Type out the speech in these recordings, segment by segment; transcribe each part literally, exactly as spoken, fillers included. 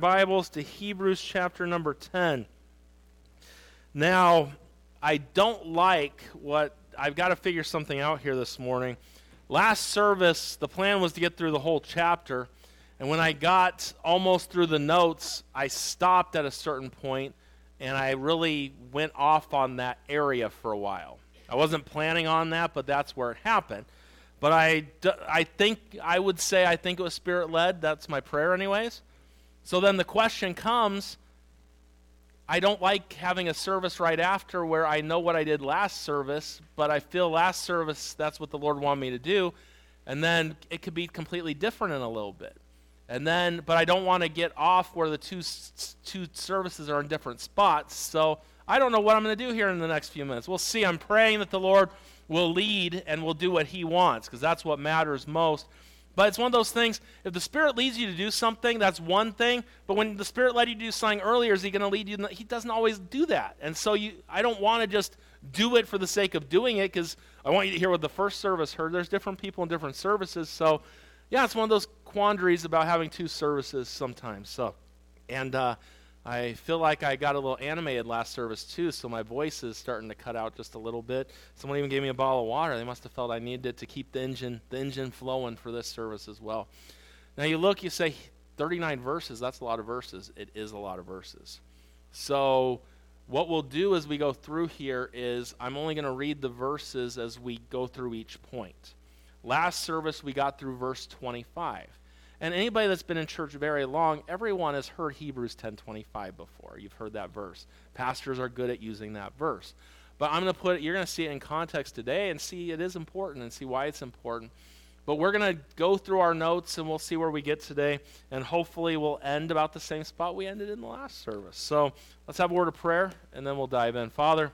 Bibles to Hebrews chapter number ten. Now, I don't like what, I've got to figure something out here this morning. Last service, the plan was to get through the whole chapter, and when I got almost through the notes, I stopped at a certain point, and I really went off on that area for a while. I wasn't planning on that, but that's where it happened. But I, I think, I would say I think it was Spirit-led. That's my prayer anyways. So then the question comes, I don't like having a service right after where I know what I did last service, but I feel last service, that's what the Lord wanted me to do. And then it could be completely different in a little bit. And then, but I don't want to get off where the two two services are in different spots. So I don't know what I'm going to do here in the next few minutes. We'll see. I'm praying that the Lord will lead and will do what he wants, because that's what matters most. But it's one of those things, if the Spirit leads you to do something, that's one thing. But when the Spirit led you to do something earlier, is he going to lead you? He doesn't always do that. And so you, I don't want to just do it for the sake of doing it, because I want you to hear what the first service heard. There's different people in different services. So, yeah, it's one of those quandaries about having two services sometimes. So, and uh, I feel like I got a little animated last service too, so my voice is starting to cut out just a little bit. Someone even gave me a bottle of water. They must have felt I needed it to keep the engine the engine flowing for this service as well. Now you look, you say, thirty-nine verses, that's a lot of verses. It is a lot of verses. So what we'll do as we go through here is I'm only going to read the verses as we go through each point. Last service, we got through verse twenty-five. And anybody that's been in church very long, everyone has heard Hebrews ten twenty-five before. You've heard that verse. Pastors are good at using that verse. But I'm going to put it, you're going to see it in context today and see it is important and see why it's important. But we're going to go through our notes and we'll see where we get today. And hopefully we'll end about the same spot we ended in the last service. So let's have a word of prayer and then we'll dive in. Father,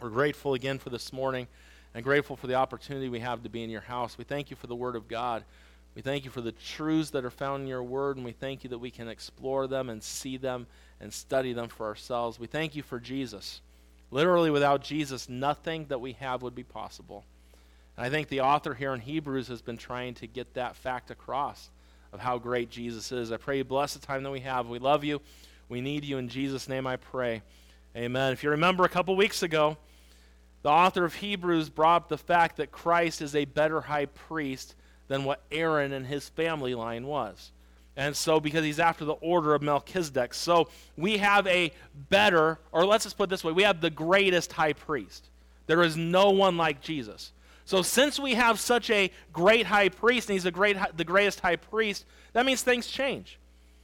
we're grateful again for this morning and grateful for the opportunity we have to be in your house. We thank you for the word of God. We thank you for the truths that are found in your word, and we thank you that we can explore them and see them and study them for ourselves. We thank you for Jesus. Literally, without Jesus, nothing that we have would be possible. And I think the author here in Hebrews has been trying to get that fact across of how great Jesus is. I pray you bless the time that we have. We love you. We need you. In Jesus' name I pray. Amen. If you remember a couple weeks ago, the author of Hebrews brought up the fact that Christ is a better high priest than what Aaron and his family line was. And so, because he's after the order of Melchizedek. So, we have a better, or let's just put it this way, we have the greatest high priest. There is no one like Jesus. So, since we have such a great high priest, and he's a great, the greatest high priest, that means things change.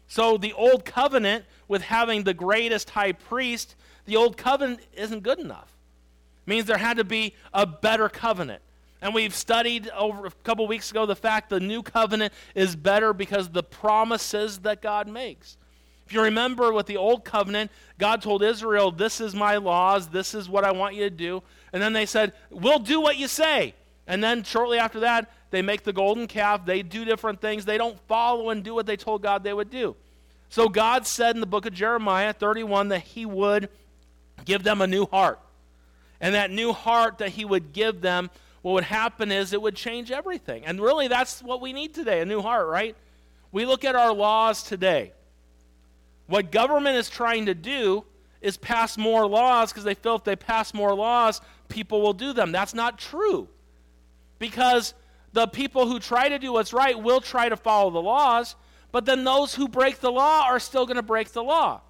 So, the old covenant with having the greatest high priest, the old covenant isn't good enough. It means there had to be a better covenant. And we've studied over a couple weeks ago the fact the new covenant is better because the promises that God makes. If you remember with the old covenant, God told Israel, this is my laws, this is what I want you to do. And then they said, we'll do what you say. And then shortly after that, they make the golden calf, they do different things, they don't follow and do what they told God they would do. So God said in the book of Jeremiah thirty-one that he would give them a new heart. And that new heart that he would give them, what would happen is it would change everything. And really, that's what we need today, a new heart, right? We look at our laws today. What government is trying to do is pass more laws because they feel if they pass more laws, people will do them. That's not true, because the people who try to do what's right will try to follow the laws, but then those who break the law are still going to break the law.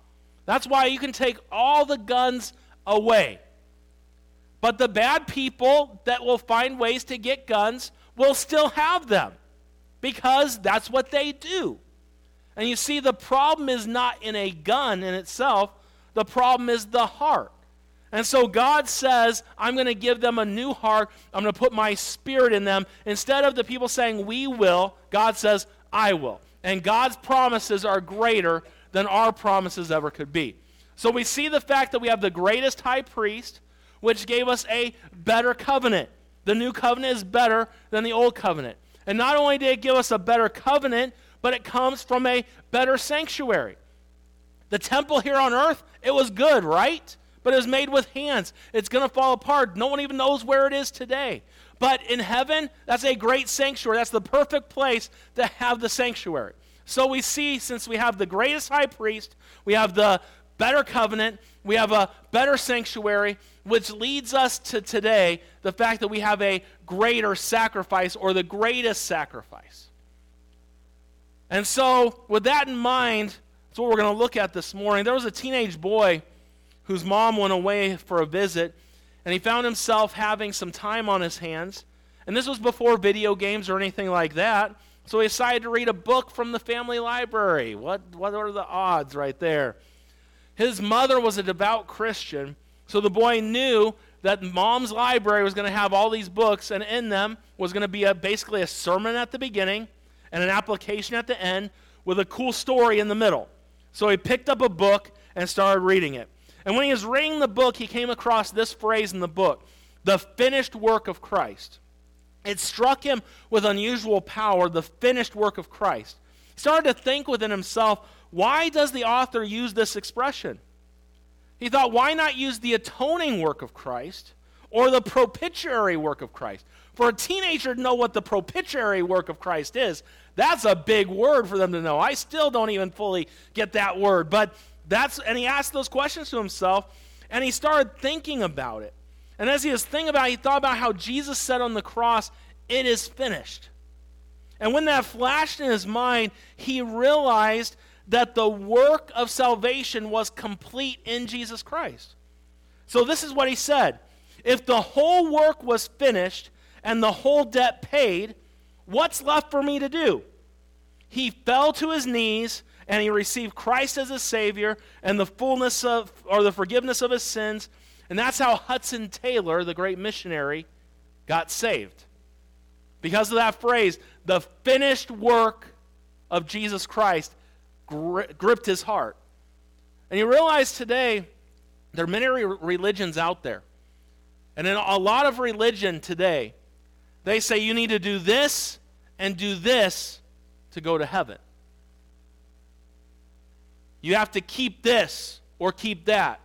That's why you can take all the guns away. But the bad people that will find ways to get guns will still have them because that's what they do. And you see, the problem is not in a gun in itself. The problem is the heart. And so God says, I'm going to give them a new heart. I'm going to put my spirit in them. Instead of the people saying, we will, God says, I will. And God's promises are greater than our promises ever could be. So we see the fact that we have the greatest high priest, which gave us a better covenant. The new covenant is better than the old covenant. And not only did it give us a better covenant, but it comes from a better sanctuary. The temple here on earth, it was good, right? But it was made with hands. It's going to fall apart. No one even knows where it is today. But in heaven, that's a great sanctuary. That's the perfect place to have the sanctuary. So we see, since we have the greatest high priest, we have the better covenant, we have a better sanctuary, which leads us to today, the fact that we have a greater sacrifice, or the greatest sacrifice. And so, with that in mind, that's what we're going to look at this morning. There was a teenage boy whose mom went away for a visit, and he found himself having some time on his hands. And this was before video games or anything like that, so he decided to read a book from the family library. What, what are the odds right there? His mother was a devout Christian, so the boy knew that mom's library was going to have all these books, and in them was going to be a, basically a sermon at the beginning and an application at the end with a cool story in the middle. So he picked up a book and started reading it. And when he was reading the book, he came across this phrase in the book, the finished work of Christ. It struck him with unusual power, the finished work of Christ. He started to think within himself, why does the author use this expression? He thought, why not use the atoning work of Christ or the propitiatory work of Christ? For a teenager to know what the propitiatory work of Christ is, that's a big word for them to know. I still don't even fully get that word. But that's, and he asked those questions to himself, and he started thinking about it. And as he was thinking about it, he thought about how Jesus said on the cross, "It is finished." And when that flashed in his mind, he realized that the work of salvation was complete in Jesus Christ. So this is what he said. If the whole work was finished and the whole debt paid, what's left for me to do? He fell to his knees and he received Christ as his Savior and the fullness of, or the forgiveness of his sins. And that's how Hudson Taylor, the great missionary, got saved. Because of that phrase, the finished work of Jesus Christ gri- gripped his heart. And you realize today, there are many re- religions out there. And in a lot of religion today, they say you need to do this and do this to go to heaven. You have to keep this or keep that.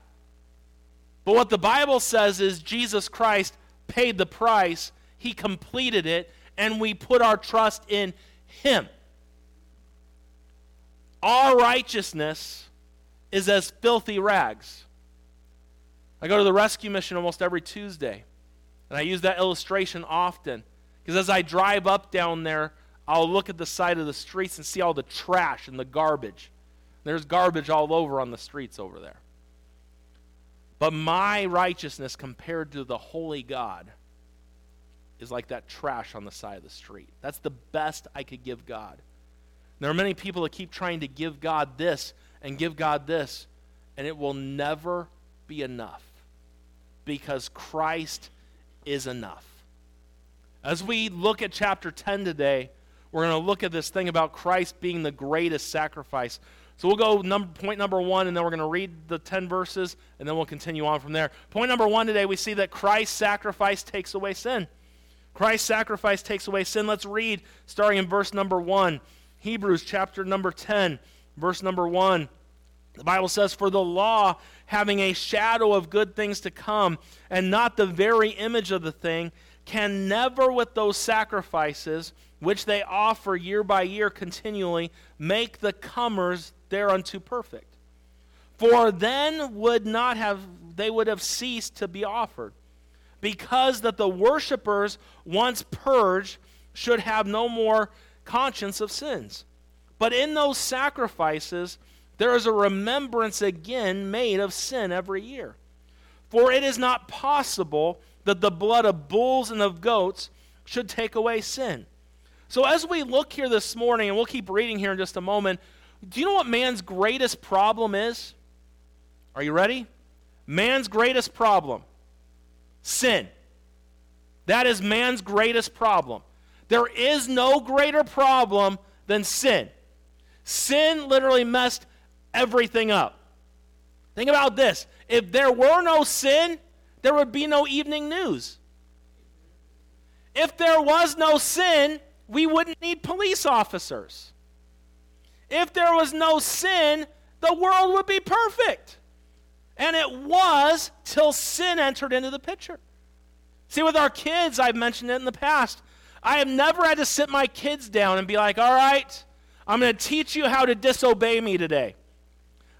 But what the Bible says is Jesus Christ paid the price, he completed it, and we put our trust in him. Our righteousness is as filthy rags. I go to the rescue mission almost every Tuesday, and I use that illustration often, because as I drive up down there, I'll look at the side of the streets and see all the trash and the garbage. There's garbage all over on the streets over there. But my righteousness compared to the holy God is like that trash on the side of the street. That's the best I could give God. There are many people that keep trying to give God this and give God this, and it will never be enough because Christ is enough. As we look at chapter ten today, we're going to look at this thing about Christ being the greatest sacrifice. So we'll go number, point number one, and then we're going to read the ten verses, and then we'll continue on from there. Point number one today, we see that Christ's sacrifice takes away sin. Christ's sacrifice takes away sin. Let's read, starting in verse number one, Hebrews chapter number ten, verse number one. The Bible says, "For the law, having a shadow of good things to come, and not the very image of the thing, can never with those sacrifices which they offer year by year continually make the comers thereunto perfect. For then would not have they would have ceased to be offered, because that the worshipers, once purged, should have no more conscience of sins. But in those sacrifices there is a remembrance again made of sin every year. For it is not possible that the blood of bulls and of goats should take away sin." So as we look here this morning, and we'll keep reading here in just a moment, do you know what man's greatest problem is? Are you ready? Man's greatest problem. Sin. That is man's greatest problem. There is no greater problem than sin. Sin literally messed everything up. Think about this. If there were no sin, there would be no evening news. If there was no sin, we wouldn't need police officers. If there was no sin, the world would be perfect. And it was till sin entered into the picture. See, with our kids, I've mentioned it in the past. I have never had to sit my kids down and be like, all right, I'm going to teach you how to disobey me today.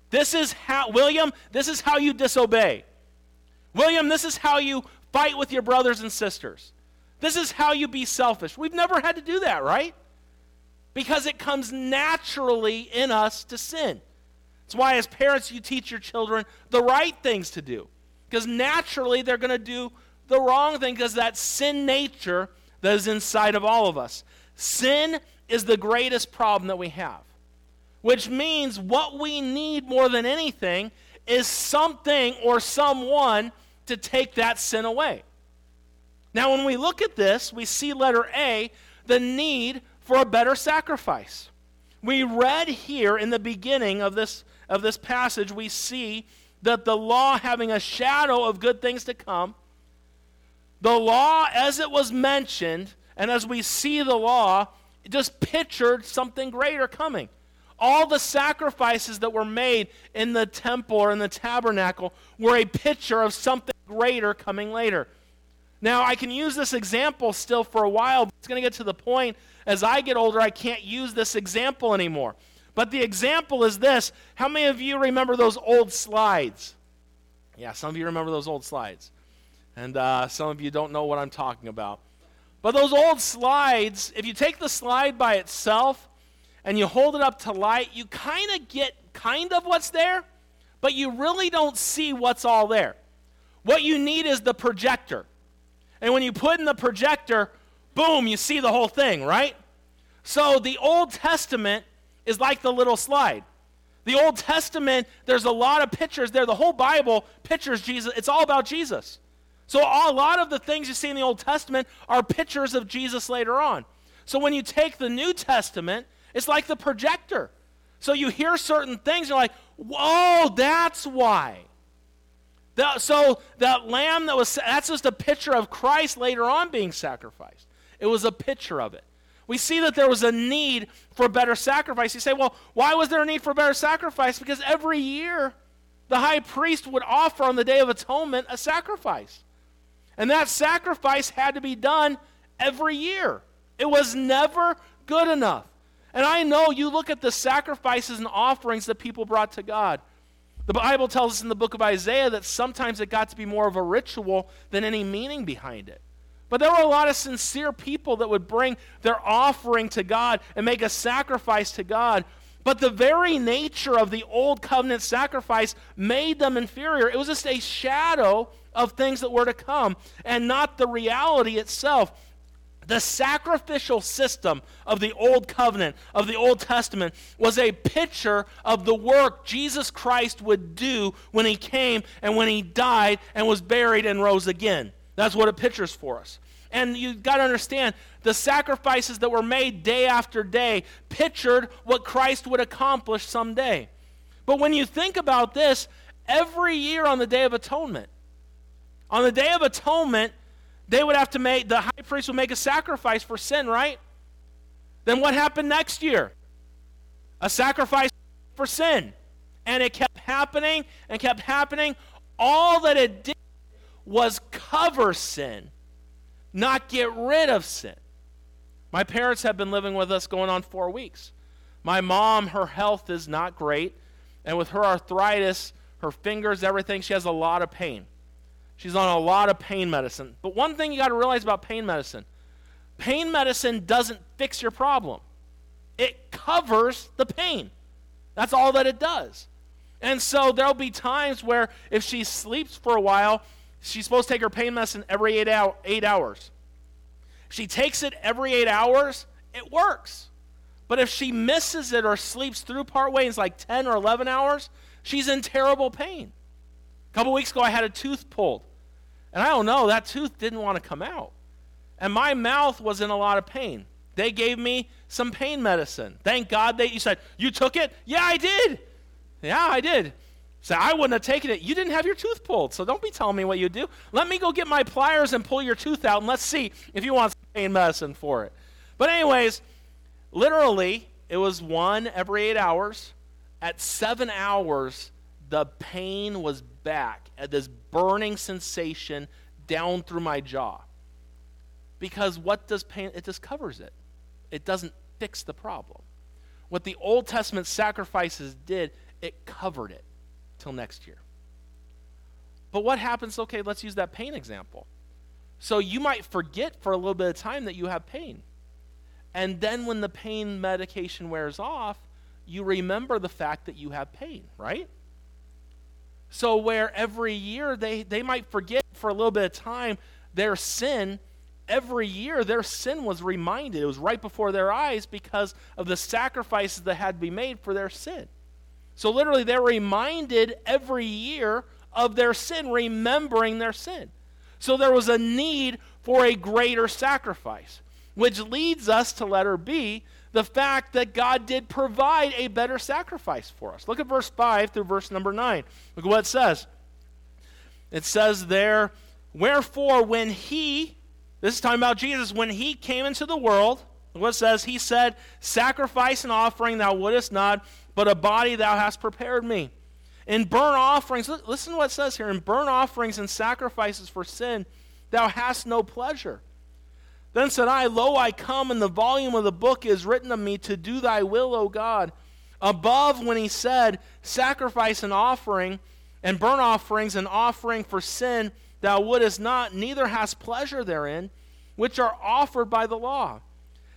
This is how, William, this is how you disobey. William, this is how you fight with your brothers and sisters. This is how you be selfish. We've never had to do that, right? Because it comes naturally in us to sin. That's why as parents you teach your children the right things to do. Because naturally they're going to do the wrong thing because that sin nature that is inside of all of us. Sin is the greatest problem that we have. Which means what we need more than anything is something or someone to take that sin away. Now when we look at this, we see letter A, the need for a better sacrifice. We read here in the beginning of this, of this passage, we see that the law having a shadow of good things to come, the law as it was mentioned, and as we see the law, it just pictured something greater coming. All the sacrifices that were made in the temple or in the tabernacle were a picture of something greater coming later. Now, I can use this example still for a while, but it's going to get to the point, as I get older, I can't use this example anymore. But the example is this. How many of you remember those old slides? Yeah, some of you remember those old slides. And uh, some of you don't know what I'm talking about. But those old slides, if you take the slide by itself and you hold it up to light, you kind of get kind of what's there, but you really don't see what's all there. What you need is the projector. And when you put in the projector, boom, you see the whole thing, right? So the Old Testament is like the little slide. The Old Testament, there's a lot of pictures there. The whole Bible pictures Jesus. It's all about Jesus. So a lot of the things you see in the Old Testament are pictures of Jesus later on. So when you take the New Testament, it's like the projector. So you hear certain things, you're like, whoa, that's why. The, so that lamb that was, that's just a picture of Christ later on being sacrificed. It was a picture of it. We see that there was a need for better sacrifice. You say, well, why was there a need for better sacrifice? Because every year the high priest would offer on the Day of Atonement a sacrifice. And that sacrifice had to be done every year. It was never good enough. And I know you look at the sacrifices and offerings that people brought to God. The Bible tells us in the book of Isaiah that sometimes it got to be more of a ritual than any meaning behind it. But there were a lot of sincere people that would bring their offering to God and make a sacrifice to God. But the very nature of the old covenant sacrifice made them inferior. It was just a shadow of things that were to come and not the reality itself. The sacrificial system of the Old Covenant, of the Old Testament, was a picture of the work Jesus Christ would do when he came and when he died and was buried and rose again. That's what it pictures for us. And you've got to understand, the sacrifices that were made day after day pictured what Christ would accomplish someday. But when you think about this, every year on the Day of Atonement, on the Day of Atonement, they would have to make, the high priest would make a sacrifice for sin, right? Then what happened next year? A sacrifice for sin. And it kept happening and kept happening. All that it did was cover sin, not get rid of sin. My parents have been living with us going on four weeks. My mom, her health is not great. And with her arthritis, her fingers, everything, she has a lot of pain. She's on a lot of pain medicine. But one thing you got to realize about pain medicine, pain medicine doesn't fix your problem. It covers the pain. That's all that it does. And so there'll be times where if she sleeps for a while, she's supposed to take her pain medicine every eight, hour, eight hours. If she takes it every eight hours, it works. But if she misses it or sleeps through partway, it's like ten or eleven hours, she's in terrible pain. A couple weeks ago, I had a tooth pulled. And I don't know, that tooth didn't want to come out. And my mouth was in a lot of pain. They gave me some pain medicine. Thank God they, you said, you took it? Yeah, I did. Yeah, I did. So I wouldn't have taken it. You didn't have your tooth pulled, so don't be telling me what you do. Let me go get my pliers and pull your tooth out, and let's see if you want some pain medicine for it. But anyways, literally, it was one every eight hours. At seven hours, the pain was back at this burning sensation down through my jaw. Because what does pain, it just covers it. It doesn't fix the problem. what the Old Testament sacrifices did, it covered it till next year. But what happens? Okay, let's use that pain example. So you might forget for a little bit of time that you have pain. And then when the pain medication wears off, you remember the fact that you have pain, right? So where every year they, they might forget for a little bit of time their sin, every year their sin was reminded. It was right before their eyes because of the sacrifices that had to be made for their sin. So literally they're reminded every year of their sin, remembering their sin. So there was a need for a greater sacrifice, which leads us to letter B, the fact that God did provide a better sacrifice for us. Look at verse five through verse number nine. Look at what it says. It says there, wherefore when he, this is talking about Jesus, when he came into the world, look what it says, he said, sacrifice and offering thou wouldest not, but a body thou hast prepared me. In burnt offerings, listen to what it says here, in burnt offerings and sacrifices for sin, thou hast no pleasure. Then said I, lo, I come, and the volume of the book is written of me to do thy will, O God. Above when he said, sacrifice and offering, and burnt offerings, and offering for sin, thou wouldest not, neither hast pleasure therein, which are offered by the law.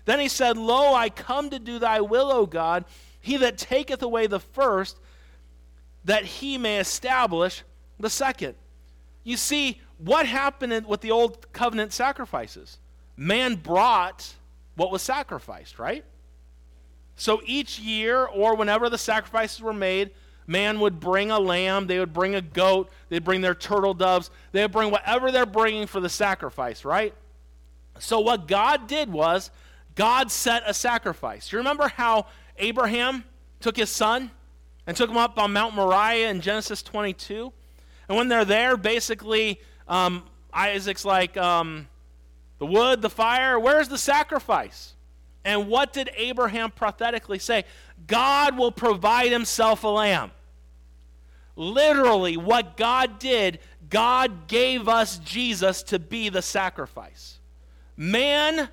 Then he said, lo, I come to do thy will, O God. He that taketh away the first, that he may establish the second. You see, what happened with the old covenant sacrifices? Man brought what was sacrificed, right? So each year or whenever the sacrifices were made, man would bring a lamb, they would bring a goat, they'd bring their turtle doves, they would bring whatever they're bringing for the sacrifice, right? So what God did was God set a sacrifice. You remember how Abraham took his son and took him up on Mount Moriah in Genesis twenty-two? And when they're there, basically um, Isaac's like... Um, The wood, the fire, where's the sacrifice? And what did Abraham prophetically say? God will provide himself a lamb. Literally, what God did, God gave us Jesus to be the sacrifice. Man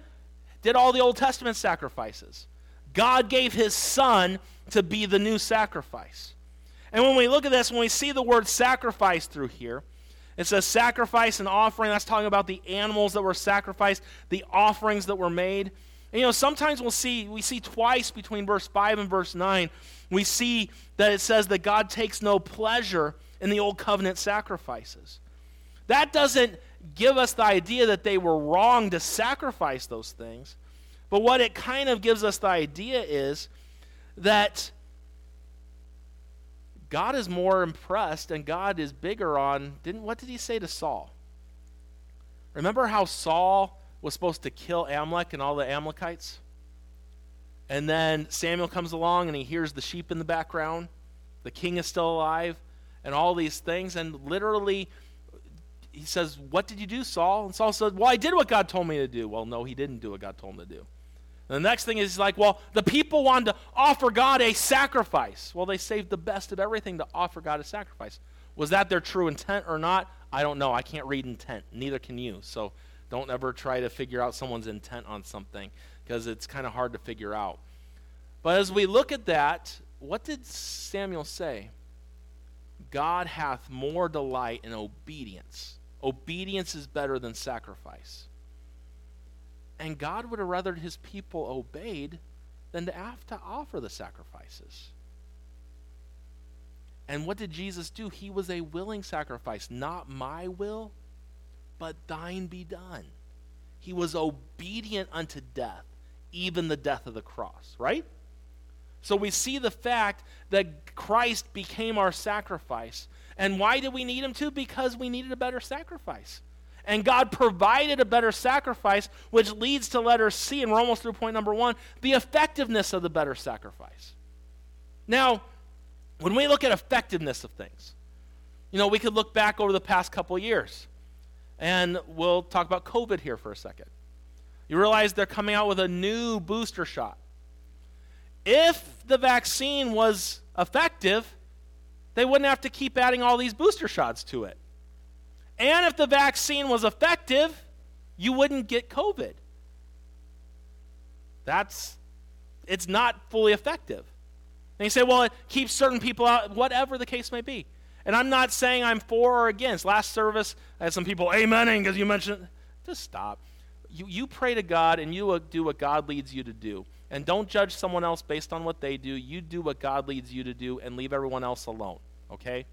did all the Old Testament sacrifices. God gave his son to be the new sacrifice. And when we look at this, when we see the word sacrifice through here, it says sacrifice and offering. That's talking about the animals that were sacrificed, the offerings that were made. And, you know, sometimes we'll see, we see twice between verse five and verse nine, we see that it says that God takes no pleasure in the old covenant sacrifices. That doesn't give us the idea that they were wrong to sacrifice those things. But what it kind of gives us the idea is that God is more impressed and God is bigger on, didn't what did he say to Saul? Remember how Saul was supposed to kill Amalek and all the Amalekites? And then Samuel comes along and he hears the sheep in the background. The king is still alive and all these things. And literally he says, what did you do, Saul? And Saul said, well, I did what God told me to do. Well, no, he didn't do what God told him to do. And the next thing is like, well, the people wanted to offer God a sacrifice. Well, they saved the best of everything to offer God a sacrifice. Was that their true intent or not? I don't know. I can't read intent. Neither can you. So don't ever try to figure out someone's intent on something because it's kind of hard to figure out. But as we look at that, what did Samuel say? God hath more delight in obedience. Obedience is better than sacrifice. And God would have rather his people obeyed than to have to offer the sacrifices. And what did Jesus do? He was a willing sacrifice. Not my will, but thine be done. He was obedient unto death, even the death of the cross, right? So we see the fact that Christ became our sacrifice. And why did we need him to? Because we needed a better sacrifice. And God provided a better sacrifice, which leads to letter C, and we're almost through point number one, the effectiveness of the better sacrifice. Now, when we look at effectiveness of things, you know, we could look back over the past couple years, and we'll talk about COVID here for a second. You realize they're coming out with a new booster shot. If the vaccine was effective, they wouldn't have to keep adding all these booster shots to it. And if the vaccine was effective, you wouldn't get COVID. That's it's not fully effective. And you say, well, it keeps certain people out, whatever the case may be. And I'm not saying I'm for or against. Last service, I had some people amening because you mentioned, just stop. You, you pray to God and you do what God leads you to do. And don't judge someone else based on what they do. You do what God leads you to do and leave everyone else alone, okay?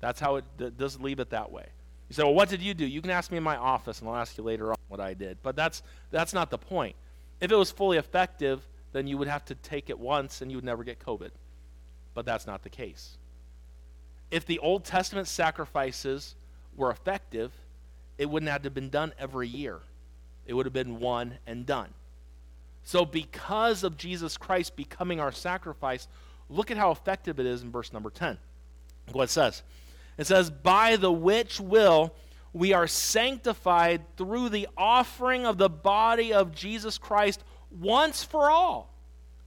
That's how it th- does leave it that way. You say, well, what did you do? You can ask me in my office and I'll ask you later on what I did. But that's that's not the point. If it was fully effective, then you would have to take it once and you would never get COVID. But that's not the case. If the Old Testament sacrifices were effective, it wouldn't have to have been done every year. It would have been one and done. So because of Jesus Christ becoming our sacrifice, look at how effective it is in verse number ten. Look what it says. It says, by the which will we are sanctified through the offering of the body of Jesus Christ once for all.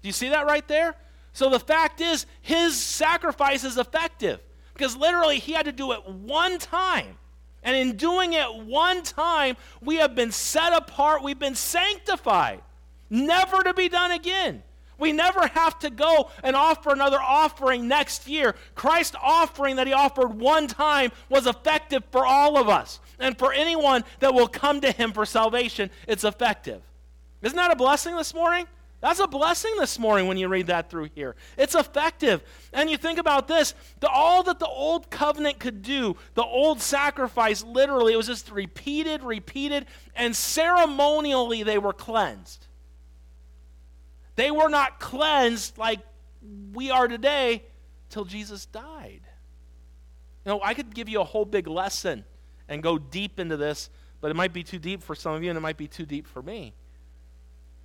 Do you see that right there? So the fact is, his sacrifice is effective because literally he had to do it one time. And in doing it one time, we have been set apart, we've been sanctified. Never to be done again. We never have to go and offer another offering next year. Christ's offering that he offered one time was effective for all of us. And for anyone that will come to him for salvation, it's effective. Isn't that a blessing this morning? That's a blessing this morning when you read that through here. It's effective. And you think about this, the, all that the old covenant could do, the old sacrifice, literally, it was just repeated, repeated, and ceremonially they were cleansed. They were not cleansed like we are today till Jesus died. You know, I could give you a whole big lesson and go deep into this, but it might be too deep for some of you and it might be too deep for me.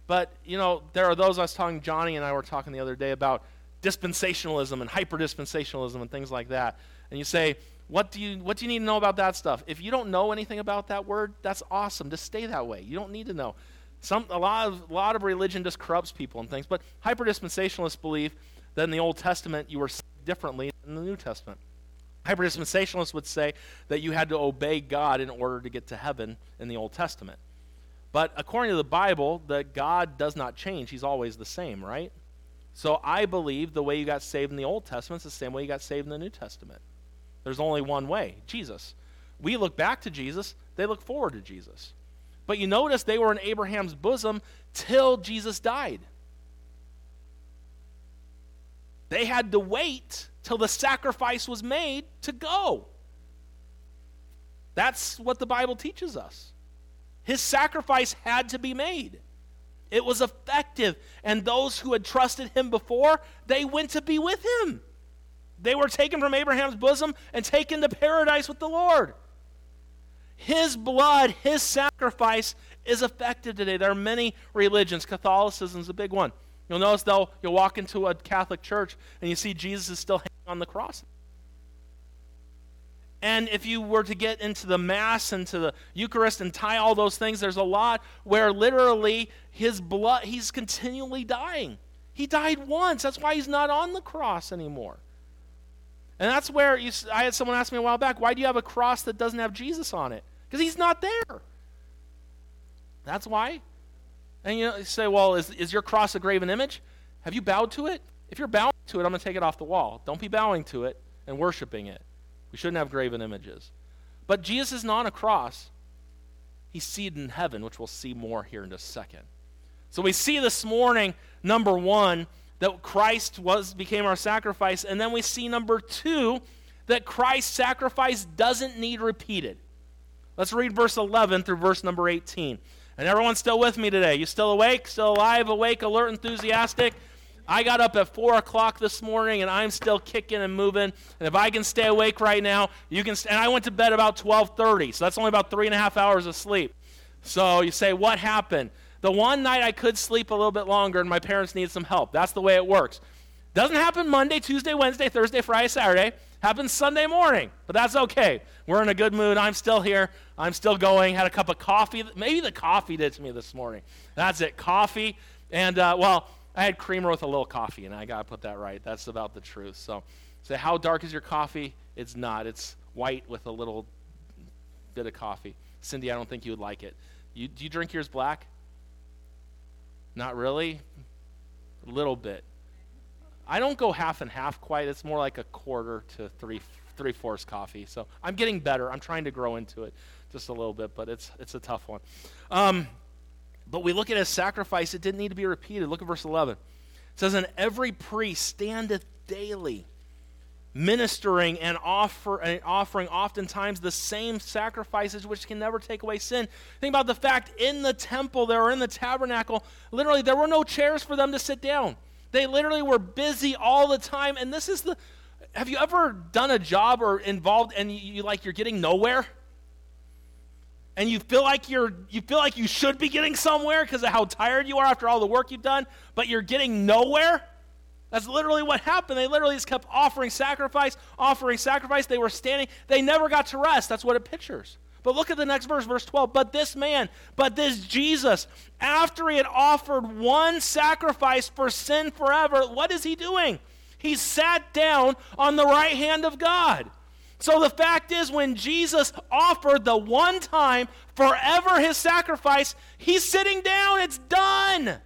But, you know, there are those, I was talking, Johnny and I were talking the other day about dispensationalism and hyper-dispensationalism and things like that. And you say, what do you, what do you need to know about that stuff? If you don't know anything about that word, that's awesome. Just stay that way. You don't need to know. Some, a lot of, a lot of religion just corrupts people and things, but hyper-dispensationalists believe that in the Old Testament you were differently than in the New Testament. Hyper-dispensationalists would say that you had to obey God in order to get to heaven in the Old Testament. But according to the Bible, that God does not change. He's always the same, right? So I believe the way you got saved in the Old Testament is the same way you got saved in the New Testament. There's only one way, Jesus. We look back to Jesus, they look forward to Jesus. But you notice they were in Abraham's bosom till Jesus died. They had to wait till the sacrifice was made to go. That's what the Bible teaches us. His sacrifice had to be made. It was effective, and those who had trusted him before, they went to be with him. They were taken from Abraham's bosom and taken to paradise with the Lord. His blood, his sacrifice is effective today. There are many religions. Catholicism is a big one. You'll notice, though, you'll walk into a Catholic church and you see Jesus is still hanging on the cross. And if you were to get into the Mass and to the Eucharist and tie all those things, there's a lot where literally his blood, he's continually dying. He died once. That's why he's not on the cross anymore. And that's where you, I had someone ask me a while back, why do you have a cross that doesn't have Jesus on it? Because he's not there. That's why. And you, know, you say, well, is, is your cross a graven image? Have you bowed to it? If you're bowing to it, I'm going to take it off the wall. Don't be bowing to it and worshiping it. We shouldn't have graven images. But Jesus is not on a cross. He's seated in heaven, which we'll see more here in just a second. So we see this morning, number one, that Christ was became our sacrifice. And then we see, number two, that Christ's sacrifice doesn't need repeated. Let's read verse eleven through verse number eighteen. And everyone's still with me today. You still awake, still alive, awake, alert, enthusiastic? I got up at four o'clock this morning, and I'm still kicking and moving. And if I can stay awake right now, you can. St- and I went to bed about twelve thirty, so that's only about three and a half hours of sleep. So you say, what happened? The one night I could sleep a little bit longer and my parents needed some help. That's the way it works. Doesn't happen Monday, Tuesday, Wednesday, Thursday, Friday, Saturday. Happens Sunday morning, but that's okay. We're in a good mood. I'm still here. I'm still going. Had a cup of coffee. Maybe the coffee did to me this morning. That's it, coffee. And, uh, well, I had creamer with a little coffee, and I got to put that right. That's about the truth. So say, how dark is your coffee? It's not. It's white with a little bit of coffee. Cindy, I don't think you would like it. You, do you drink yours black? Not really? a little bit. I don't go half and half quite. It's more like a quarter to three three-fourths coffee. So I'm getting better. I'm trying to grow into it just a little bit, but it's it's a tough one. Um, but we look at his sacrifice. It didn't need to be repeated. Look at verse eleven. It says, "And every priest standeth daily, ministering and, offer, and offering oftentimes the same sacrifices which can never take away sin." Think about the fact in the temple there or in the tabernacle, literally there were no chairs for them to sit down. They literally were busy all the time. And this is the, have you ever done a job or involved and you, you like you're getting nowhere? And you feel like you're you feel like you should be getting somewhere because of how tired you are after all the work you've done, but you're getting nowhere? That's literally what happened. They literally just kept offering sacrifice, offering sacrifice. They were standing. They never got to rest. That's what it pictures. But look at the next verse, verse twelve. But this man, but this Jesus, after he had offered one sacrifice for sin forever, what is he doing? He sat down on the right hand of God. So the fact is, when Jesus offered the one time forever his sacrifice, he's sitting down. It's done.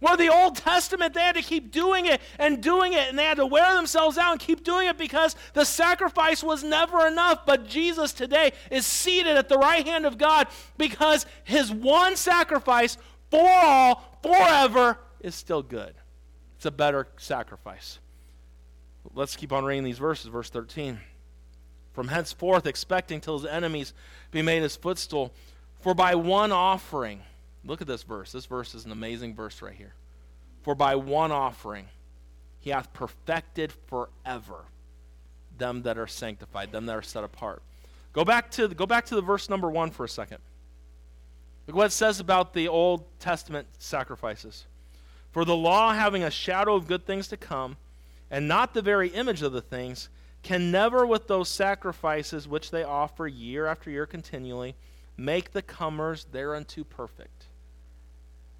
Where the Old Testament, they had to keep doing it and doing it, and they had to wear themselves out and keep doing it because the sacrifice was never enough. But Jesus today is seated at the right hand of God because his one sacrifice for all, forever, is still good. It's a better sacrifice. Let's keep on reading these verses. Verse thirteen. "From henceforth expecting till his enemies be made his footstool, for by one offering..." Look at this verse. This verse is an amazing verse right here. "For by one offering he hath perfected forever them that are sanctified," them that are set apart. Go back to the, go back to the verse number one for a second. Look what it says about the Old Testament sacrifices. "For the law, having a shadow of good things to come, and not the very image of the things, can never with those sacrifices which they offer year after year continually make the comers thereunto perfect."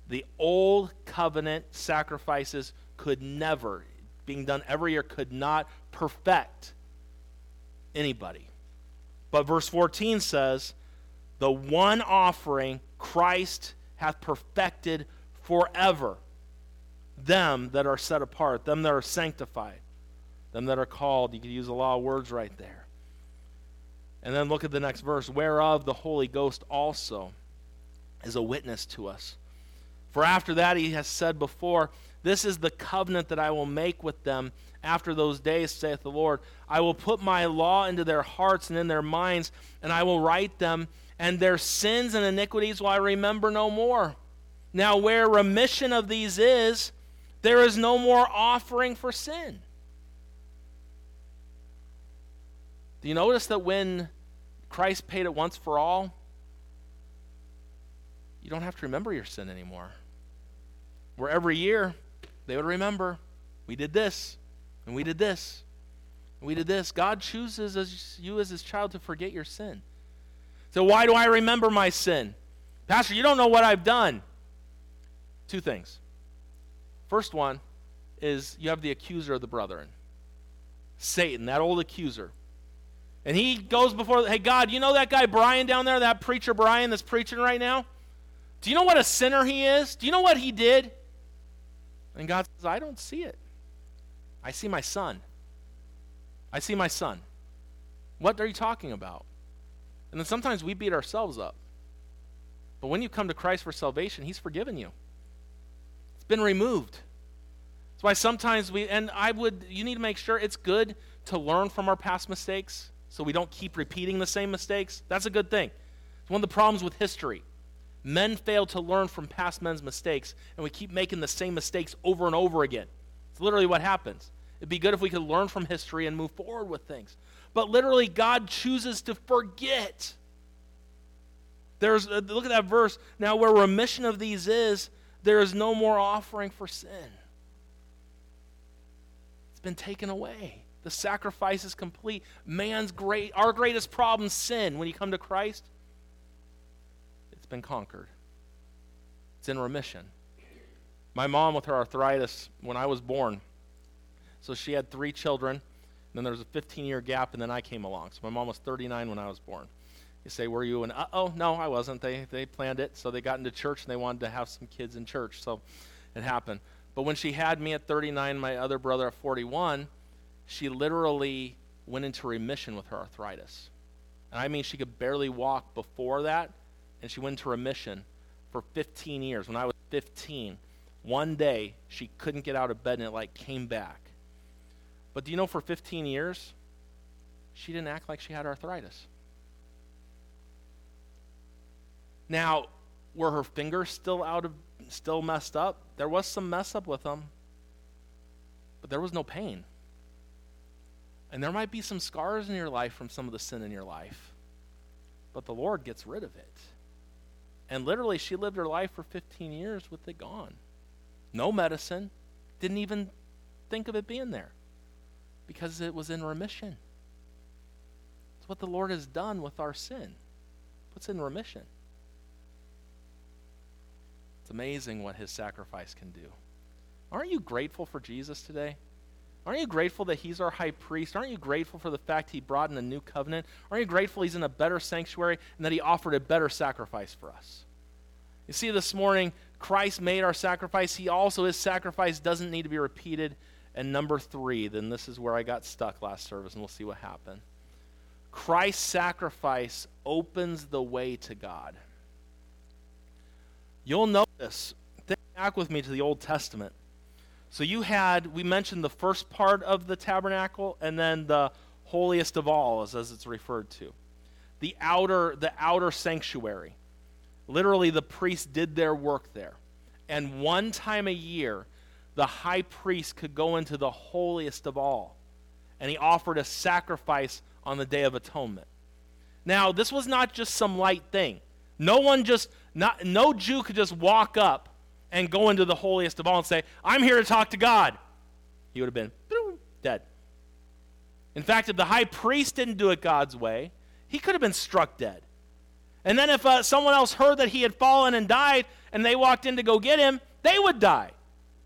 The old covenant sacrifices could never, being done every year, could not perfect anybody. But verse fourteen says, "The one offering Christ hath perfected forever them that are set apart," them that are sanctified, them that are called. You could use a lot of words right there. And then look at the next verse. "Whereof the Holy Ghost also is a witness to us. For after that he has said before, This is the covenant that I will make with them after those days, saith the Lord. I will put my law into their hearts and in their minds, and I will write them, and their sins and iniquities will I remember no more. Now where remission of these is, there is no more offering for sin." Do you notice that when Christ paid it once for all, you don't have to remember your sin anymore? Where every year they would remember, we did this, and we did this, and we did this. God chooses as you as his child to forget your sin. So why do I remember my sin? Pastor, you don't know what I've done. Two things. First one is you have the accuser of the brethren, Satan, that old accuser. And he goes before, "Hey, God, you know that guy Brian down there, that preacher Brian that's preaching right now? Do you know what a sinner he is? Do you know what he did?" And God says, "I don't see it. I see my son. I see my son. What are you talking about?" And then sometimes we beat ourselves up. But when you come to Christ for salvation, he's forgiven you. It's been removed. That's why sometimes we, and I would, you need to make sure it's good to learn from our past mistakes, so we don't keep repeating the same mistakes. That's a good thing. It's one of the problems with history. Men fail to learn from past men's mistakes, and we keep making the same mistakes over and over again. It's literally what happens. It'd be good if we could learn from history and move forward with things. But literally, God chooses to forget. There's uh, look at that verse. "Now where remission of these is, there is no more offering for sin." It's been taken away. The sacrifice is complete. Man's great, our greatest problem, sin, when you come to Christ, it's been conquered. It's in remission. My mom, with her arthritis, when I was born, so she had three children, and then there was a fifteen-year gap, and then I came along. So my mom was thirty-nine when I was born. You say, "Were you an uh-oh?" No, I wasn't. They, they planned it, so they got into church, and they wanted to have some kids in church, so it happened. But when she had me at thirty-nine, my other brother at forty-one, she literally went into remission with her arthritis. And I mean, she could barely walk before that, and she went into remission for fifteen years. When I was fifteen, one day she couldn't get out of bed, and it like came back. But do you know, for fifteen years, she didn't act like she had arthritis. Now, were her fingers still out of, still messed up? There was some mess up with them, but there was no pain. And there might be some scars in your life from some of the sin in your life, but the Lord gets rid of it. And literally, she lived her life for fifteen years with it gone. No medicine, didn't even think of it being there, because it was in remission. It's what the Lord has done with our sin, puts in remission. It's amazing what his sacrifice can do. Aren't you grateful for Jesus today? Aren't you grateful that he's our high priest? Aren't you grateful for the fact he brought in a new covenant? Aren't you grateful he's in a better sanctuary and that he offered a better sacrifice for us? You see, this morning, Christ made our sacrifice. He also, his sacrifice doesn't need to be repeated. And number three, then this is where I got stuck last service, and we'll see what happened. Christ's sacrifice opens the way to God. You'll notice, think back with me to the Old Testament. So you had, we mentioned the first part of the tabernacle, and then the holiest of all, as, as it's referred to. The outer, the outer sanctuary. Literally, the priests did their work there. And one time a year, the high priest could go into the holiest of all. And he offered a sacrifice on the Day of Atonement. Now, this was not just some light thing. No one just, not, no Jew could just walk up and go into the holiest of all and say, I'm here to talk to God. He would have been dead. In fact, if the high priest didn't do it God's way, he could have been struck dead. And then if uh, someone else heard that he had fallen and died and they walked in to go get him, they would die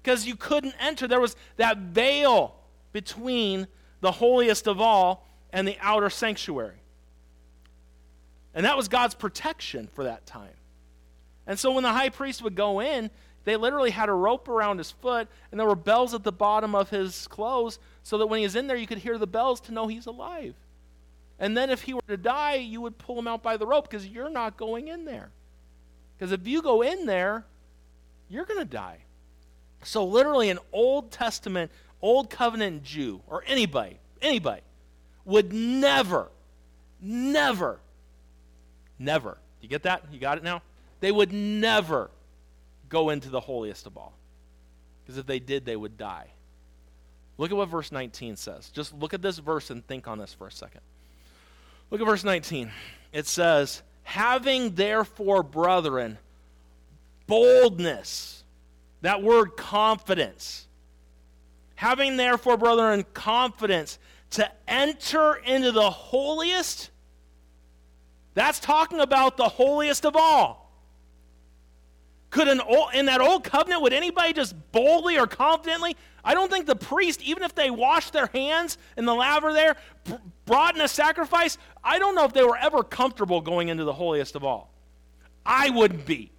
because you couldn't enter. There was that veil between the holiest of all and the outer sanctuary. And that was God's protection for that time. And so when the high priest would go in, they literally had a rope around his foot, and there were bells at the bottom of his clothes, so that when he was in there, you could hear the bells to know he's alive. And then if he were to die, you would pull him out by the rope, because you're not going in there. Because if you go in there, you're going to die. So literally an Old Testament, Old Covenant Jew, or anybody, anybody, would never, never, Never. You get that? You got it now? They would never go into the holiest of all. Because if they did, they would die. Look at what verse nineteen says. Just look at this verse and think on this for a second. Look at verse nineteen. It says, having therefore, brethren, boldness. That word confidence. Having therefore, brethren, confidence to enter into the holiest. That's talking about the holiest of all. Could an old, in that old covenant, would anybody just boldly or confidently? I don't think the priest, even if they washed their hands in the laver there, b- brought in a sacrifice, I don't know if they were ever comfortable going into the holiest of all. I wouldn't be.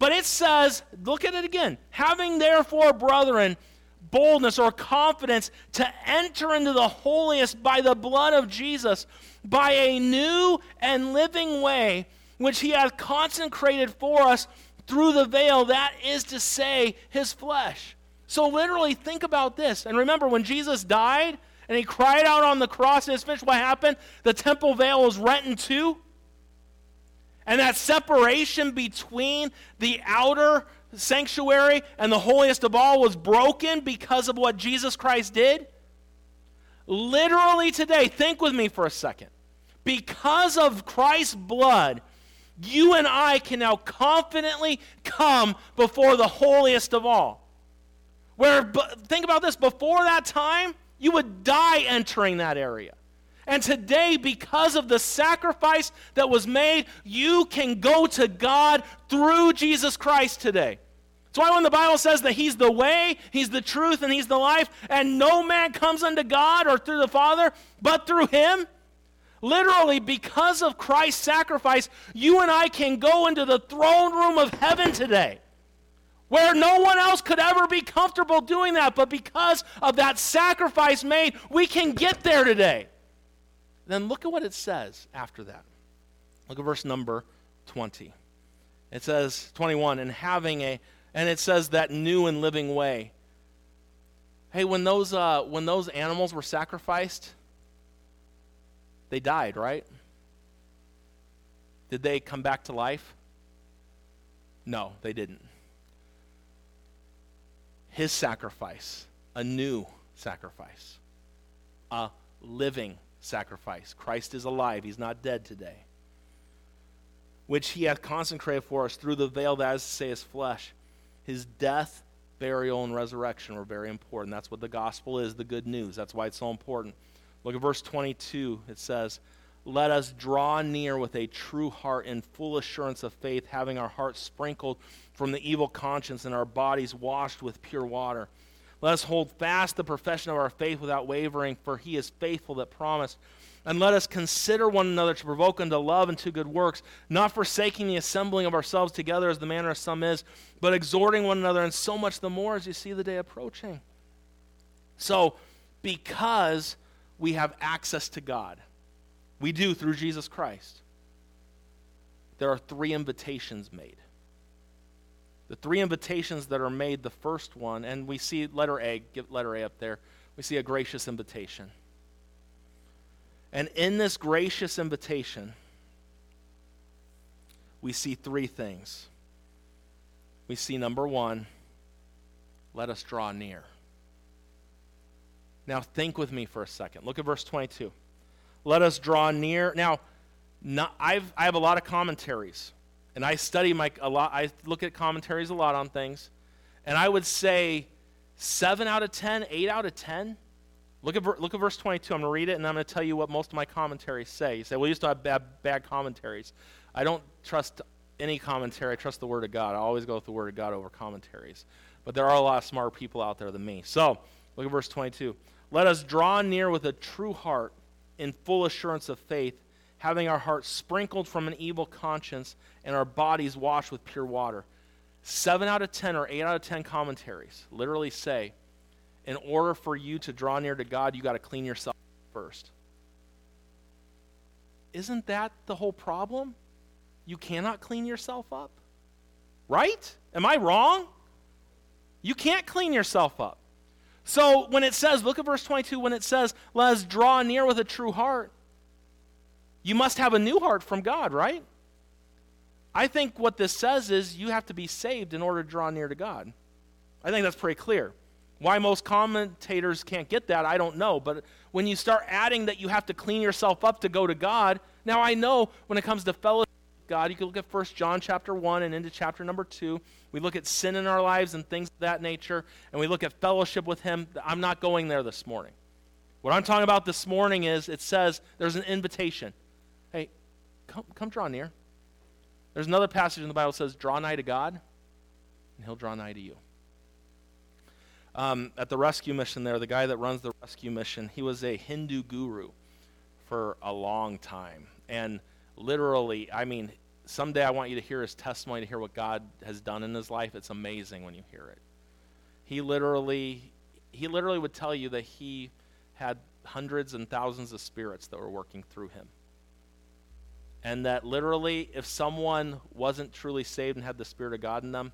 But it says, look at it again, having therefore, brethren, boldness or confidence to enter into the holiest by the blood of Jesus, by a new and living way which he hath consecrated for us through the veil, that is to say, his flesh. So literally think about this. And remember, when Jesus died and he cried out on the cross, and it is finished, what happened? The temple veil was rent in two. And that separation between the outer sanctuary and the holiest of all was broken because of what Jesus Christ did. Literally today, think with me for a second. Because of Christ's blood, you and I can now confidently come before the holiest of all. Where, think about this, before that time, you would die entering that area. And today, because of the sacrifice that was made, you can go to God through Jesus Christ today. That's why when the Bible says that he's the way, he's the truth, and he's the life, and no man comes unto God or through the Father, but through him, literally because of Christ's sacrifice, you and I can go into the throne room of heaven today. where no one else could ever be comfortable doing that. But because of that sacrifice made, we can get there today. Then look at what it says after that. Look at verse number twenty. It says, twenty-one, and having a, and it says that new and living way. Hey, when those uh, when those animals were sacrificed, they died, right? Did they come back to life? No, they didn't. His sacrifice, a new sacrifice, a living sacrifice. Christ is alive. He's not dead today. Which he hath consecrated for us through the veil, that is to say his flesh. His death, burial, and resurrection were very important. That's what the gospel is, the good news. That's why it's so important. Look at verse twenty-two. It says, let us draw near with a true heart and full assurance of faith, having our hearts sprinkled from the evil conscience and our bodies washed with pure water. Let us hold fast the profession of our faith without wavering, for he is faithful that promised. And let us consider one another to provoke unto love and to good works, not forsaking the assembling of ourselves together as the manner of some is, but exhorting one another, and so much the more as you see the day approaching. So, because we have access to God, we do through Jesus Christ, there are three invitations made. The three invitations that are made, the first one, and we see letter A, get letter A up there, we see a gracious invitation. And in this gracious invitation, we see three things. We see, number one, let us draw near. Now think with me for a second. Look at verse twenty-two. Let us draw near. Now, not, I've, I have a lot of commentaries. And I study my a lot. I look at commentaries a lot on things. And I would say seven out of ten, eight out of ten. Look at, look at verse twenty-two. I'm going to read it, and I'm going to tell you what most of my commentaries say. You say, well, you used to have bad, bad commentaries. I don't trust any commentary. I trust the Word of God. I always go with the Word of God over commentaries. But there are a lot of smarter people out there than me. So look at verse twenty-two. Let us draw near with a true heart in full assurance of faith, having our hearts sprinkled from an evil conscience and our bodies washed with pure water. Seven out of ten or eight out of ten commentaries literally say, in order for you to draw near to God, you got to clean yourself first. Isn't that the whole problem? You cannot clean yourself up, right? Am I wrong? You can't clean yourself up. So when it says, look at verse twenty-two, when it says, let us draw near with a true heart, you must have a new heart from God, right? I think what this says is you have to be saved in order to draw near to God. I think that's pretty clear. Why most commentators can't get that, I don't know. But when you start adding that you have to clean yourself up to go to God, now I know when it comes to fellowship with God, you can look at First John chapter one and into chapter number two. We look at sin in our lives and things of that nature, and we look at fellowship with him. I'm not going there this morning. What I'm talking about this morning is it says there's an invitation. Hey, come, come draw near. There's another passage in the Bible that says, draw nigh to God, and he'll draw nigh to you. Um, at the rescue mission there, the guy that runs the rescue mission, he was a Hindu guru for a long time. And literally, I mean, someday I want you to hear his testimony, to hear what God has done in his life. It's amazing when you hear it. He literally, he literally would tell you that he had hundreds and thousands of spirits that were working through him. And that literally, if someone wasn't truly saved and had the Spirit of God in them,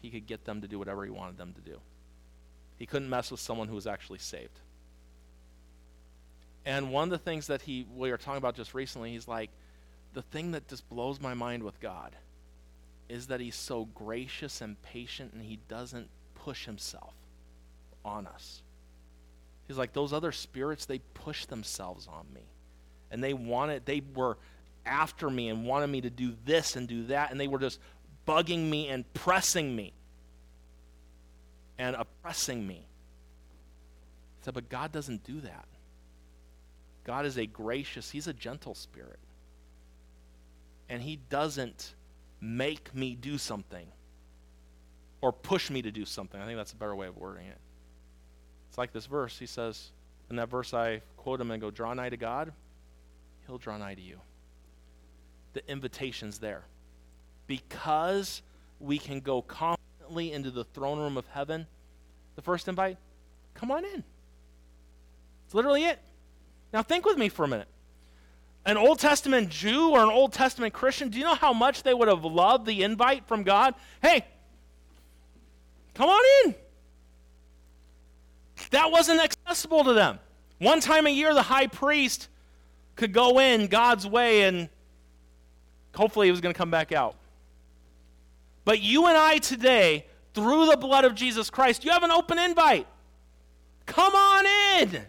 he could get them to do whatever he wanted them to do. He couldn't mess with someone who was actually saved. And one of the things that he we were talking about just recently, he's like, the thing that just blows my mind with God is that he's so gracious and patient, and he doesn't push himself on us. He's like, those other spirits, they push themselves on me. And they wanted, they were after me and wanted me to do this and do that, and they were just bugging me and pressing me. And oppressing me. He said, but God doesn't do that. God is a gracious, he's a gentle spirit. And he doesn't make me do something or push me to do something. I think that's a better way of wording it. It's like this verse, he says, in that verse I quote him and go, draw nigh to God, he'll draw nigh to you. The invitation's there. Because we can go confidently presently into the throne room of heaven, the first invite, come on in. It's literally it. Now think with me for a minute. An Old Testament Jew or an Old Testament Christian, do you know how much they would have loved the invite from God? Hey, come on in. That wasn't accessible to them. One time a year, the high priest could go in God's way, and hopefully he was going to come back out. But you and I today, through the blood of Jesus Christ, you have an open invite. Come on in.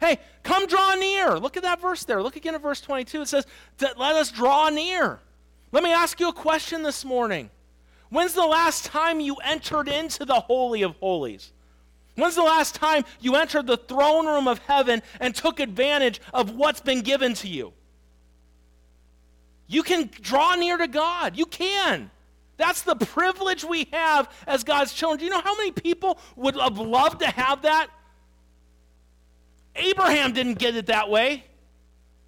Hey, come draw near. Look at that verse there. Look again at verse twenty-two. It says, let us draw near. Let me ask you a question this morning. When's the last time you entered into the Holy of Holies? When's the last time you entered the throne room of heaven and took advantage of what's been given to you? You can draw near to God. You can. That's the privilege we have as God's children. Do you know how many people would have loved to have that? Abraham didn't get it that way.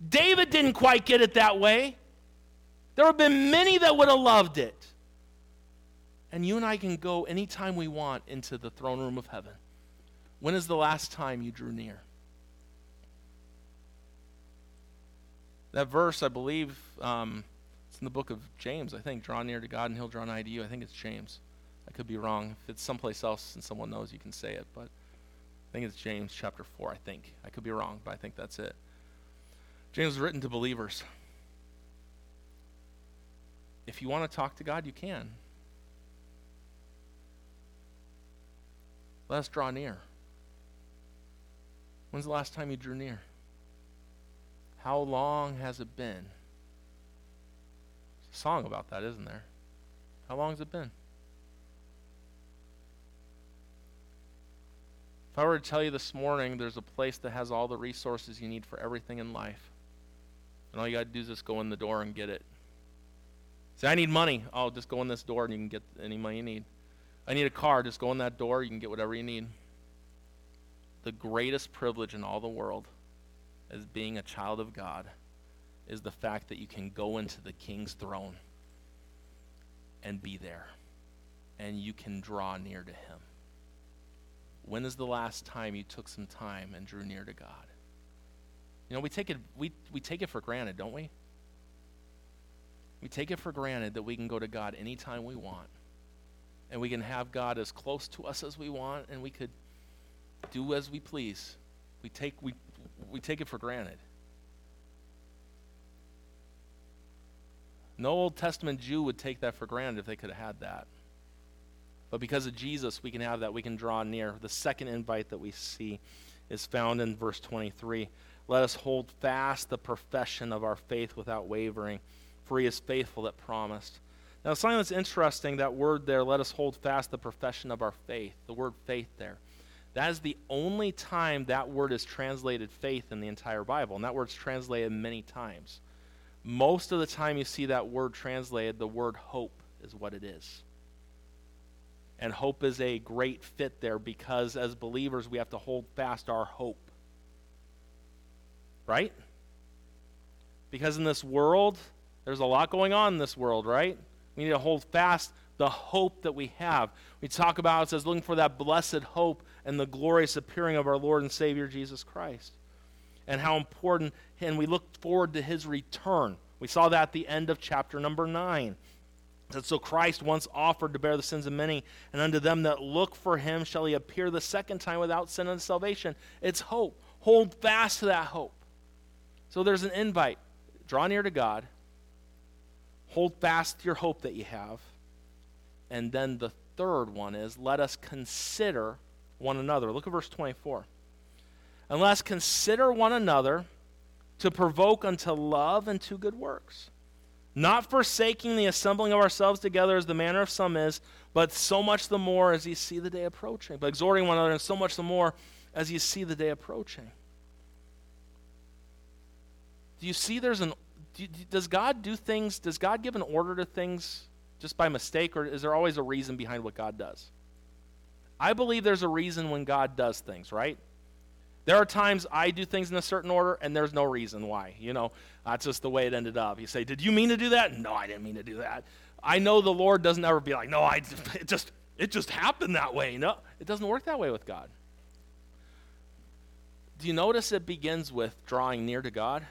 David didn't quite get it that way. There have been many that would have loved it. And you and I can go anytime we want into the throne room of heaven. When is the last time you drew near? That verse, I believe, um, it's in the book of James, I think. Draw near to God and he'll draw nigh to you. I think it's James. I could be wrong. If it's someplace else and someone knows, you can say it, but I think it's James chapter four, I think. I could be wrong, but I think that's it. James was written to believers. If you want to talk to God, you can. Let us draw near. When's the last time you drew near? How long has it been? There's a song about that, isn't there? How long has it been? If I were to tell you this morning, there's a place that has all the resources you need for everything in life. And all you got to do is just go in the door and get it. Say, I need money. Oh, just go in this door and you can get any money you need. I need a car. Just go in that door. You can get whatever you need. The greatest privilege in all the world as being a child of God is the fact that you can go into the King's throne and be there. And you can draw near to him. When is the last time you took some time and drew near to God? You know, we take it we, we take it for granted, don't we? We take it for granted that we can go to God anytime we want. And we can have God as close to us as we want, and we could do as we please. We take we we take it for granted. No Old Testament Jew would take that for granted if they could have had that. But because of Jesus, we can have that. We can draw near. The second invite that we see is found in verse twenty-three. Let us hold fast the profession of our faith without wavering, for he is faithful that promised. Now, something that's interesting, that word there, let us hold fast the profession of our faith, the word faith there. That is the only time that word is translated faith in the entire Bible, and that word's translated many times. Most of the time you see that word translated, the word hope is what it is. And hope is a great fit there because as believers, we have to hold fast our hope. Right? Because in this world, there's a lot going on in this world, right? We need to hold fast the hope that we have. We talk about, it says, looking for that blessed hope and the glorious appearing of our Lord and Savior Jesus Christ. And how important, and we look forward to his return. We saw that at the end of chapter number nine. That so Christ once offered to bear the sins of many, and unto them that look for him shall he appear the second time without sin unto salvation. It's hope. Hold fast to that hope. So there's an invite. Draw near to God. Hold fast to your hope that you have. And then the third one is, let us consider one another. Look at verse twenty-four. And let us consider one another to provoke unto love and to good works. Not forsaking the assembling of ourselves together as the manner of some is, but so much the more as ye see the day approaching. But exhorting one another, and so much the more as ye see the day approaching. Do you see there's an, do, does God do things, does God give an order to things just by mistake, or is there always a reason behind what God does? I believe there's a reason when God does things, right? There are times I do things in a certain order, and there's no reason why. You know, that's just the way it ended up. You say, did you mean to do that? No, I didn't mean to do that. I know the Lord doesn't ever be like, no, I it just it just happened that way. No, it doesn't work that way with God. Do you notice it begins with drawing near to God?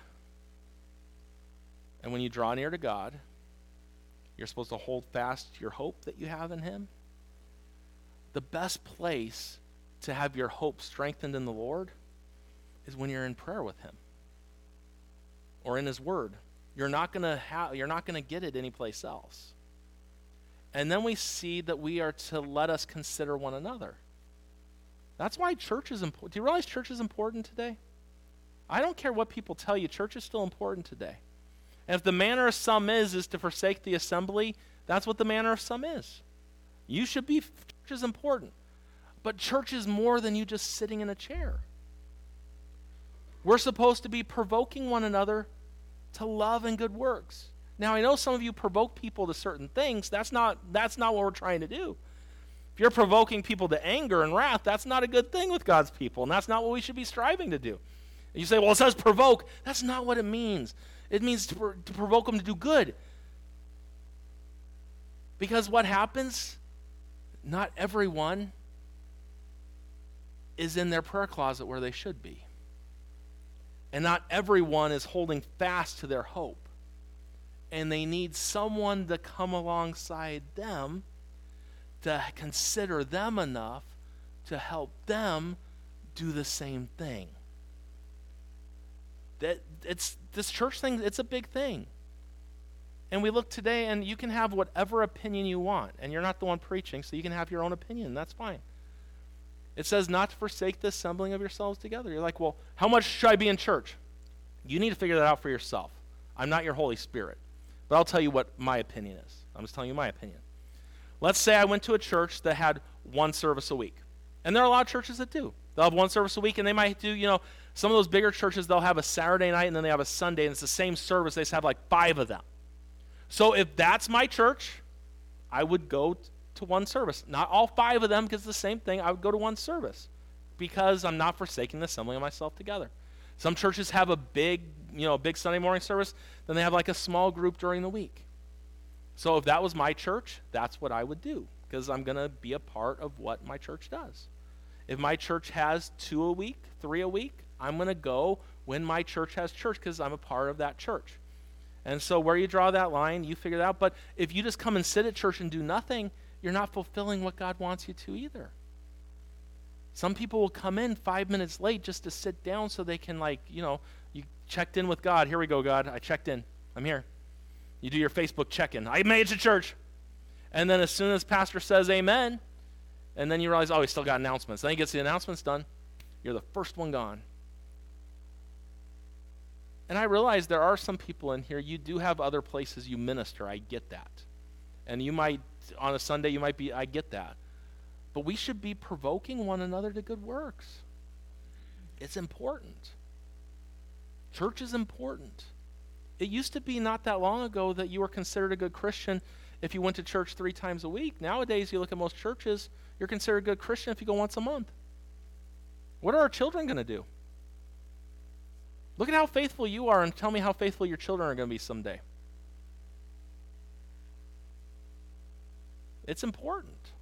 And when you draw near to God, you're supposed to hold fast to your hope that you have in him. The best place to have your hope strengthened in the Lord is when you're in prayer with him or in his word. You're not going to have, you're not going to get it anyplace else. And then we see that we are to let us consider one another. That's why church is important. Do you realize church is important today? I don't care what people tell you. Church is still important today. And if the manner of some is, is to forsake the assembly, that's what the manner of some is. You should be, church is important. But church is more than you just sitting in a chair. We're supposed to be provoking one another to love and good works. Now, I know some of you provoke people to certain things. That's not, that's not what we're trying to do. If you're provoking people to anger and wrath, that's not a good thing with God's people, and that's not what we should be striving to do. And you say, well, it says provoke. That's not what it means. It means to, pr- to provoke them to do good. Because what happens, not everyone is in their prayer closet where they should be. And not everyone is holding fast to their hope. And they need someone to come alongside them to consider them enough to help them do the same thing. That it's this church thing, it's a big thing. And we look today, and you can have whatever opinion you want, and you're not the one preaching, so you can have your own opinion. That's fine. It says not to forsake the assembling of yourselves together. You're like, well, how much should I be in church? You need to figure that out for yourself. I'm not your Holy Spirit. But I'll tell you what my opinion is. I'm just telling you my opinion. Let's say I went to a church that had one service a week. And there are a lot of churches that do. They'll have one service a week, and they might do, you know, some of those bigger churches, they'll have a Saturday night, and then they have a Sunday, and it's the same service. They just have like five of them. So if that's my church, I would go t- to one service. Not all five of them, because it's the same thing. I would go to one service because I'm not forsaking the assembling of myself together. Some churches have a big, you know, big Sunday morning service. Then they have like a small group during the week. So if that was my church, that's what I would do because I'm going to be a part of what my church does. If my church has two a week, three a week, I'm going to go when my church has church because I'm a part of that church. And so where you draw that line, you figure it out. But if you just come and sit at church and do nothing, you're not fulfilling what God wants you to either. Some people will come in five minutes late just to sit down so they can, like, you know, you checked in with God. Here we go, God. I checked in. I'm here. You do your Facebook check-in. I made it to church. And then as soon as pastor says amen, and then you realize, oh, he's still got announcements. Then he gets the announcements done. You're the first one gone. And I realize there are some people in here, you do have other places you minister. I get that. And you might, on a Sunday, you might be, I get that. But we should be provoking one another to good works. It's important. Church is important. It used to be not that long ago that you were considered a good Christian if you went to church three times a week. Nowadays, you look at most churches, you're considered a good Christian if you go once a month. What are our children going to do? Look at how faithful you are and tell me how faithful your children are going to be someday. It's important.